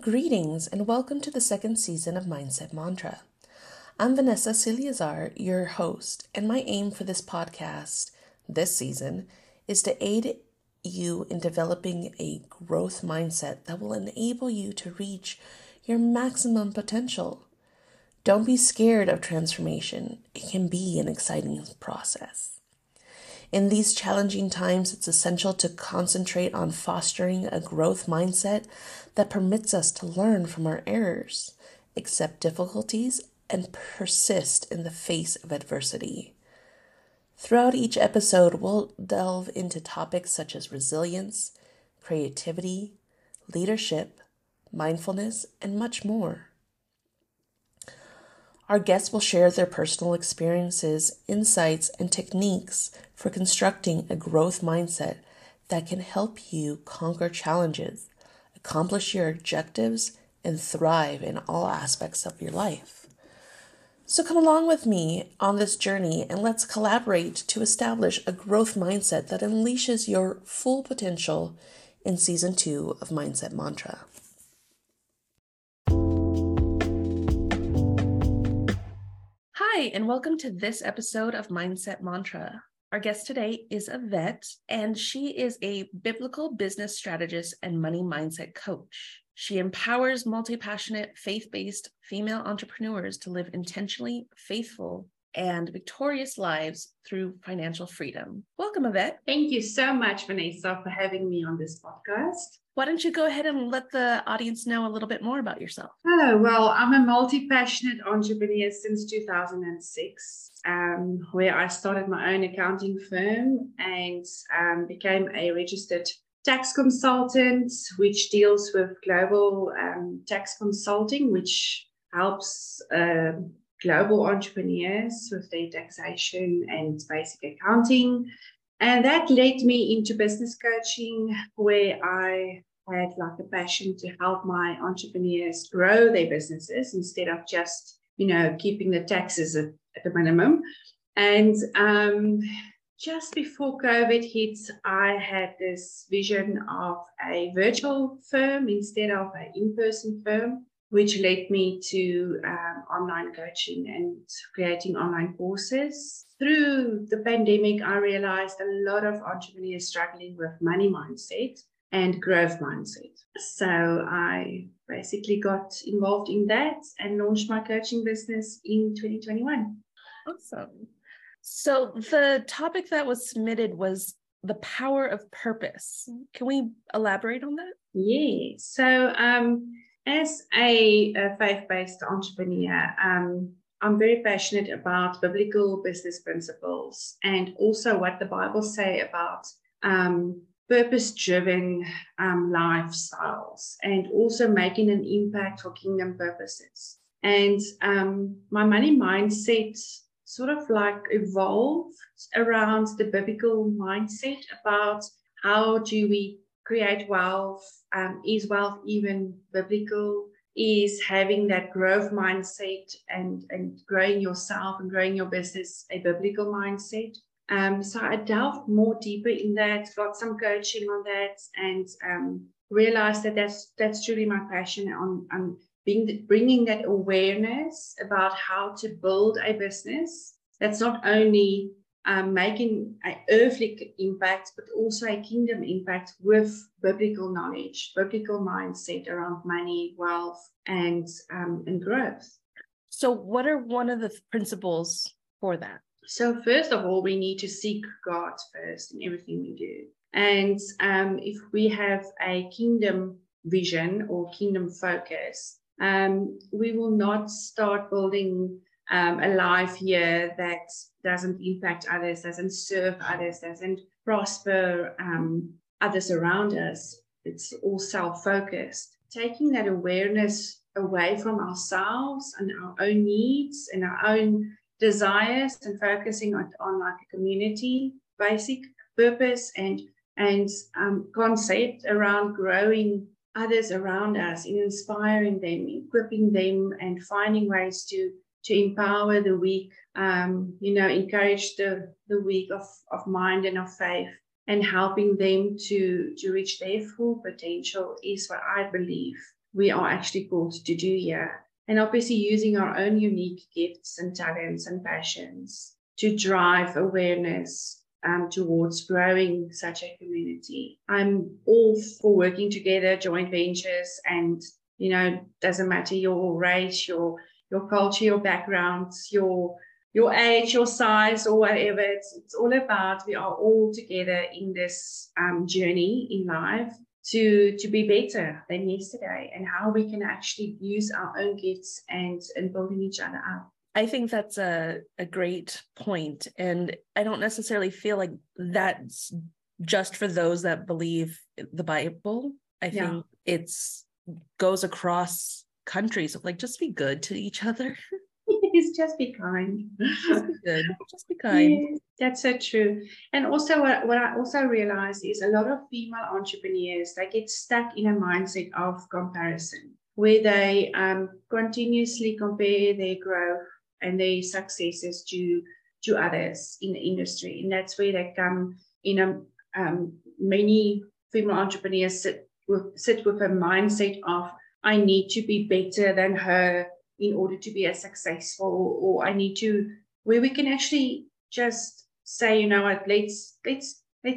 Greetings and welcome to the second season of Mindset Mantra. I'm Vanessa Ciliazar, your host, and my aim for this podcast this season is to aid you in developing a growth mindset that will enable you to reach your maximum potential. Don't be scared of transformation. It can be an exciting process. In these challenging times, it's essential to concentrate on fostering a growth mindset that permits us to learn from our errors, accept difficulties, and persist in the face of adversity. Throughout each episode, we'll delve into topics such as resilience, creativity, leadership, mindfulness, and much more. Our guests will share their personal experiences, insights, and techniques for constructing a growth mindset that can help you conquer challenges, accomplish your objectives, and thrive in all aspects of your life. So come along with me on this journey and let's collaborate to establish a growth mindset that unleashes your full potential in Season 2 of Mindset Mantra. Hi, and welcome to this episode of Mindset Mantra. Our guest today is Yvette, and she is a biblical business strategist and money mindset coach. She empowers multi-passionate, faith-based female entrepreneurs to live intentionally faithful and victorious lives through financial freedom. Welcome, Yvette. Thank you so much, Vanessa, for having me on this podcast. Why don't you go ahead and let the audience know a little bit more about yourself? Oh, well, I'm a multi-passionate entrepreneur since 2006, where I started my own accounting firm and became a registered tax consultant, which deals with global tax consulting, which helps global entrepreneurs with their taxation and basic accounting. And that led me into business coaching, where I had like a passion to help my entrepreneurs grow their businesses instead of just, keeping the taxes at the minimum. And just before COVID hit, I had this vision of a virtual firm instead of an in-person firm, which led me to online coaching and creating online courses. Through the pandemic, I realized a lot of entrepreneurs struggling with money mindset and growth mindset. So I basically got involved in that and launched my coaching business in 2021. Awesome. So the topic that was submitted was the power of purpose. Can we elaborate on that? Yeah. So as a faith-based entrepreneur, I'm very passionate about biblical business principles and also what the Bible says about purpose-driven lifestyles and also making an impact for kingdom purposes. And my money mindset sort of like evolved around the biblical mindset about how do we create wealth, is wealth even biblical, is having that growth mindset and growing yourself and growing your business a biblical mindset. So I delved more deeper in that, got some coaching on that, and realized that that's truly my passion on bringing that awareness about how to build a business that's not only making an earthly impact, but also a kingdom impact with biblical knowledge, biblical mindset around money, wealth, and growth. So what are one of the principles for that? So first of all, we need to seek God first in everything we do. And if we have a kingdom vision or kingdom focus, we will not start building a life here that doesn't impact others, doesn't serve others, doesn't prosper others around us. It's all self-focused. Taking that awareness away from ourselves and our own needs and our own desires and focusing on like a community basic purpose and concept around growing others around us and inspiring them, equipping them, and finding ways to empower the weak, encourage the weak of mind and of faith, and helping them to reach their full potential is what I believe we are actually called to do here. And obviously using our own unique gifts and talents and passions to drive awareness towards growing such a community. I'm all for working together, joint ventures, and, you know, doesn't matter your race, your culture, your backgrounds, your age, your size, or whatever. It's all about, we are all together in this journey in life to be better than yesterday, and how we can actually use our own gifts and building each other up. I think that's a great point. And I don't necessarily feel like that's just for those that believe the Bible. I think it's goes across countries of like, just be good to each other. It's just be kind. Just be good. Just be kind. Yeah, that's so true. And also what I also realized is a lot of female entrepreneurs, they get stuck in a mindset of comparison, where they continuously compare their growth and their successes to others in the industry. And that's where they come in. Many female entrepreneurs sit with a mindset of, I need to be better than her in order to be as successful, or I need to, where we can actually just say, you know what, let's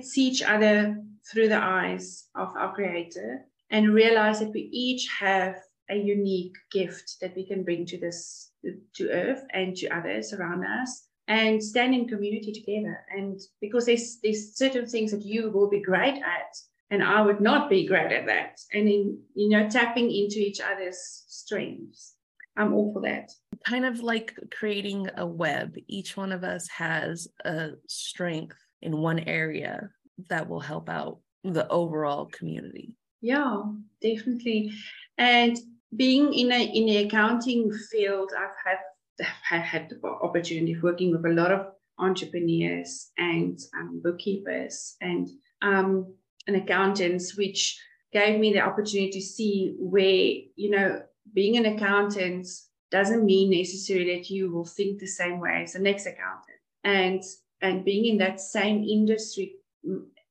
see each other through the eyes of our Creator and realize that we each have a unique gift that we can bring to this, to Earth and to others around us, and stand in community together. And because there's certain things that you will be great at, and I would not be great at that. And in, you know, tapping into each other's strengths. I'm all for that. Kind of like creating a web. Each one of us has a strength in one area that will help out the overall community. Yeah, definitely. And being in the accounting field, I've had the opportunity of working with a lot of entrepreneurs and bookkeepers and accountants, which gave me the opportunity to see where, you know, being an accountant doesn't mean necessarily that you will think the same way as the next accountant. And being in that same industry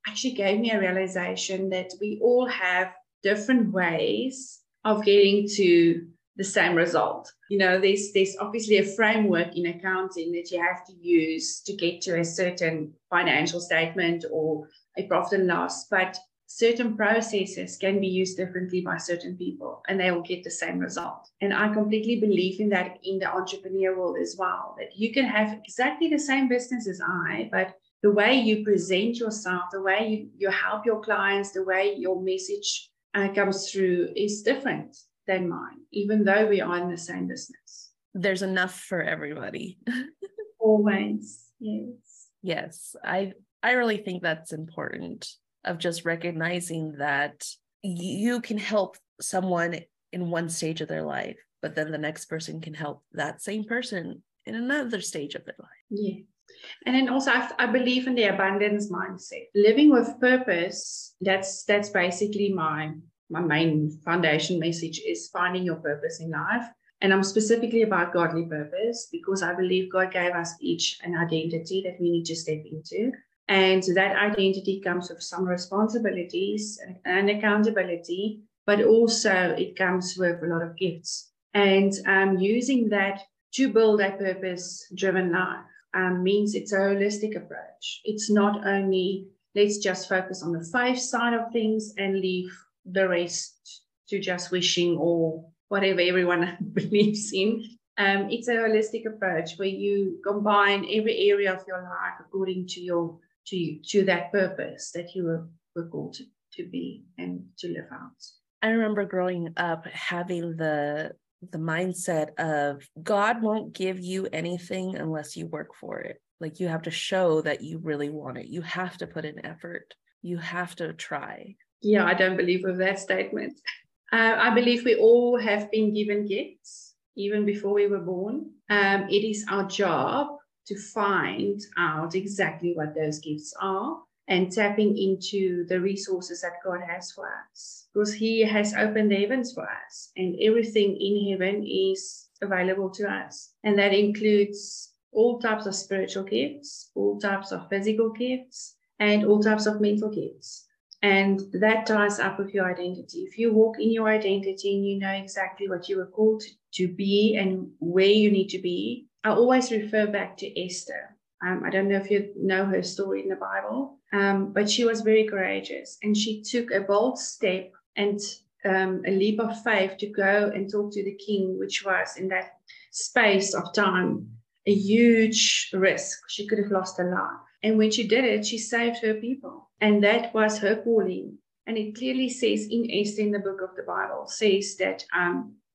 actually gave me a realization that we all have different ways of getting to the same result. You know, there's obviously a framework in accounting that you have to use to get to a certain financial statement or a profit and loss, but certain processes can be used differently by certain people, and they will get the same result. And I completely believe in that in the entrepreneur world as well, that you can have exactly the same business as I, but the way you present yourself, the way you help your clients, the way your message comes through is different than mine, even though we are in the same business. There's enough for everybody. Always, yes. Yes, I really think that's important. Of just recognizing that you can help someone in one stage of their life, but then the next person can help that same person in another stage of their life. Yeah. And then also I believe in the abundance mindset. Living with purpose, that's basically my main foundation message, is finding your purpose in life. And I'm specifically about godly purpose, because I believe God gave us each an identity that we need to step into. And that identity comes with some responsibilities and accountability, but also it comes with a lot of gifts. And using that to build a purpose-driven life means it's a holistic approach. It's not only, let's just focus on the faith side of things and leave the rest to just wishing or whatever everyone believes in. It's a holistic approach where you combine every area of your life according to your to that purpose that you were called to be and to live out. I remember growing up having the mindset of, God won't give you anything unless you work for it. Like, you have to show that you really want it. You have to put in effort. You have to try. Yeah, I don't believe with that statement. I believe we all have been given gifts even before we were born. It is our job to find out exactly what those gifts are and tapping into the resources that God has for us, because He has opened the heavens for us, and everything in heaven is available to us. And that includes all types of spiritual gifts, all types of physical gifts, and all types of mental gifts. And that ties up with your identity. If you walk in your identity and you know exactly what you were called to be and where you need to be. I always refer back to Esther. I don't know if you know her story in the Bible, but she was very courageous and she took a bold step and a leap of faith to go and talk to the king, which was in that space of time a huge risk. She could have lost her life. And when she did it, she saved her people. And that was her calling. And it clearly says in Esther, in the book of the Bible, says that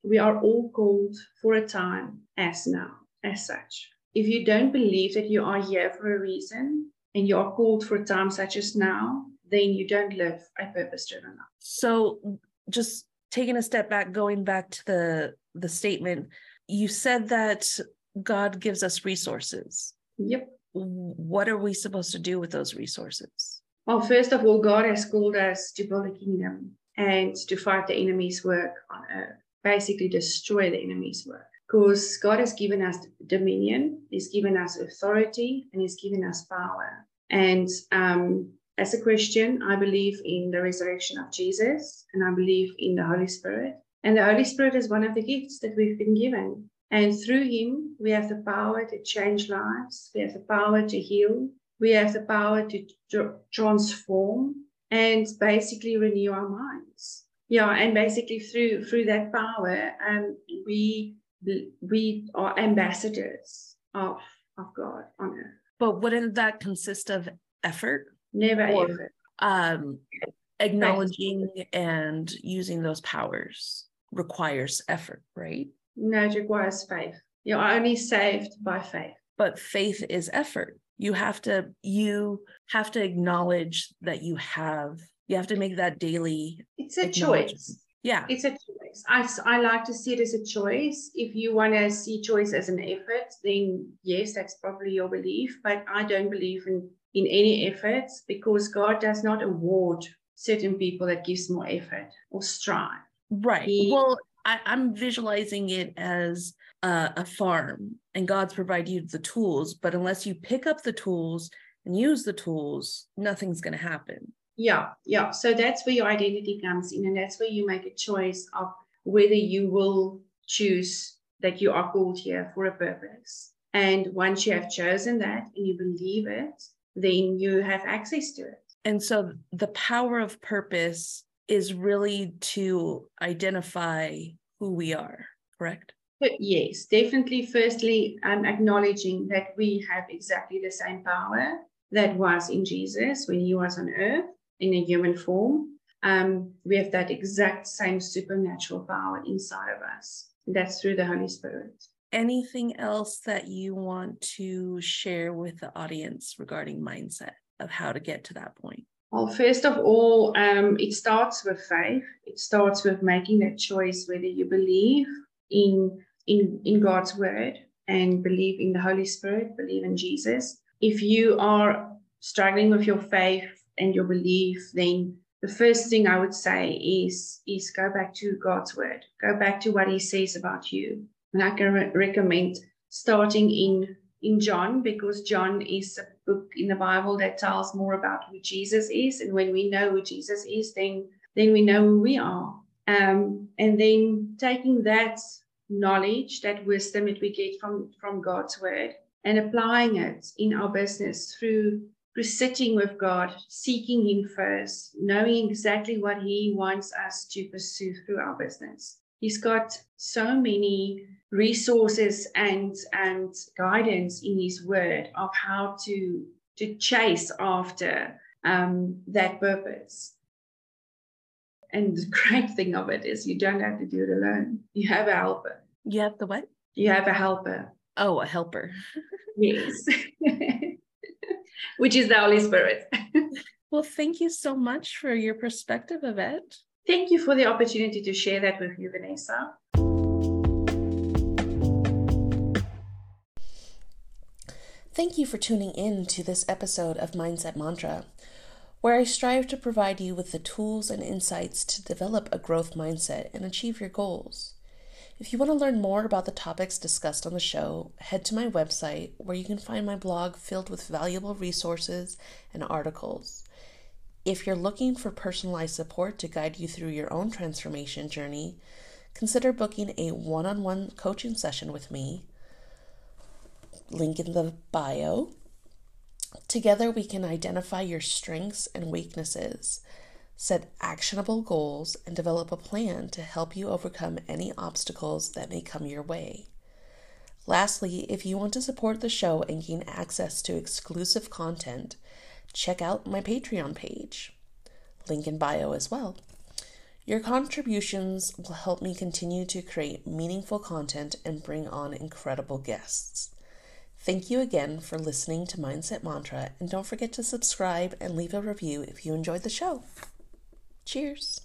we are all called for a time as now, as such. If you don't believe that you are here for a reason and you are called for a time such as now, then you don't live a purpose-driven life. So just taking a step back, going back to the statement, you said that God gives us resources. Yep. What are we supposed to do with those resources? Well, first of all, God has called us to build a kingdom and to fight the enemy's work on earth, basically destroy the enemy's work. Because God has given us dominion, He's given us authority, and He's given us power. And as a Christian, I believe in the resurrection of Jesus, and I believe in the Holy Spirit. And the Holy Spirit is one of the gifts that we've been given. And through Him, we have the power to change lives. We have the power to heal. We have the power to transform and basically renew our minds. Yeah, and basically through that power, we are ambassadors of God on earth. But wouldn't that consist of effort? Never effort. Acknowledging and using those powers requires effort, right? No, it requires faith. You're only saved by faith. But faith is effort. You have to acknowledge that you have to make that daily. It's a choice. Yeah. It's a choice. I like to see it as a choice. If you want to see choice as an effort, then yes, that's probably your belief. But I don't believe in any efforts, because God does not award certain people that gives more effort or strive. Right. I'm visualizing it as a farm, and God's provided you the tools, but unless you pick up the tools and use the tools, nothing's going to happen. Yeah. So that's where your identity comes in, and that's where you make a choice of whether you will choose that you are called here for a purpose. And once you have chosen that and you believe it, then you have access to it. And so the power of purpose is really to identify who we are, correct? Yes, definitely. Firstly, I'm acknowledging that we have exactly the same power that was in Jesus when He was on earth in a human form. We have that exact same supernatural power inside of us. That's through the Holy Spirit. Anything else that you want to share with the audience regarding mindset of how to get to that point? Well, first of all, it starts with faith. It starts with making that choice whether you believe in God's word and believe in the Holy Spirit, believe in Jesus. If you are struggling with your faith and your belief, then the first thing I would say is go back to God's word. Go back to what He says about you. And I can recommend starting in John, because John is a book in the Bible that tells more about who Jesus is. And when we know who Jesus is, then we know who we are. And then taking that knowledge, that wisdom that we get from God's word, and applying it in our business through sitting with God, seeking Him first, knowing exactly what He wants us to pursue through our business. He's got so many resources and guidance in His word of how to chase after that purpose. And the great thing of it is you don't have to do it alone. You have a helper. You have the what? You have a helper. Oh, a helper. Yes. Which is the Holy Spirit. Well, thank you so much for your perspective, Yvette. Thank you for the opportunity to share that with you, Vanessa. Thank you for tuning in to this episode of Mindset Mantra, where I strive to provide you with the tools and insights to develop a growth mindset and achieve your goals. If you want to learn more about the topics discussed on the show, head to my website, where you can find my blog filled with valuable resources and articles. If you're looking for personalized support to guide you through your own transformation journey, consider booking a one-on-one coaching session with me. Link in the bio. Together, we can identify your strengths and weaknesses, set actionable goals, and develop a plan to help you overcome any obstacles that may come your way. Lastly, if you want to support the show and gain access to exclusive content, check out my Patreon page. Link in bio as well. Your contributions will help me continue to create meaningful content and bring on incredible guests. Thank you again for listening to Mindset Mantra, and don't forget to subscribe and leave a review if you enjoyed the show. Cheers!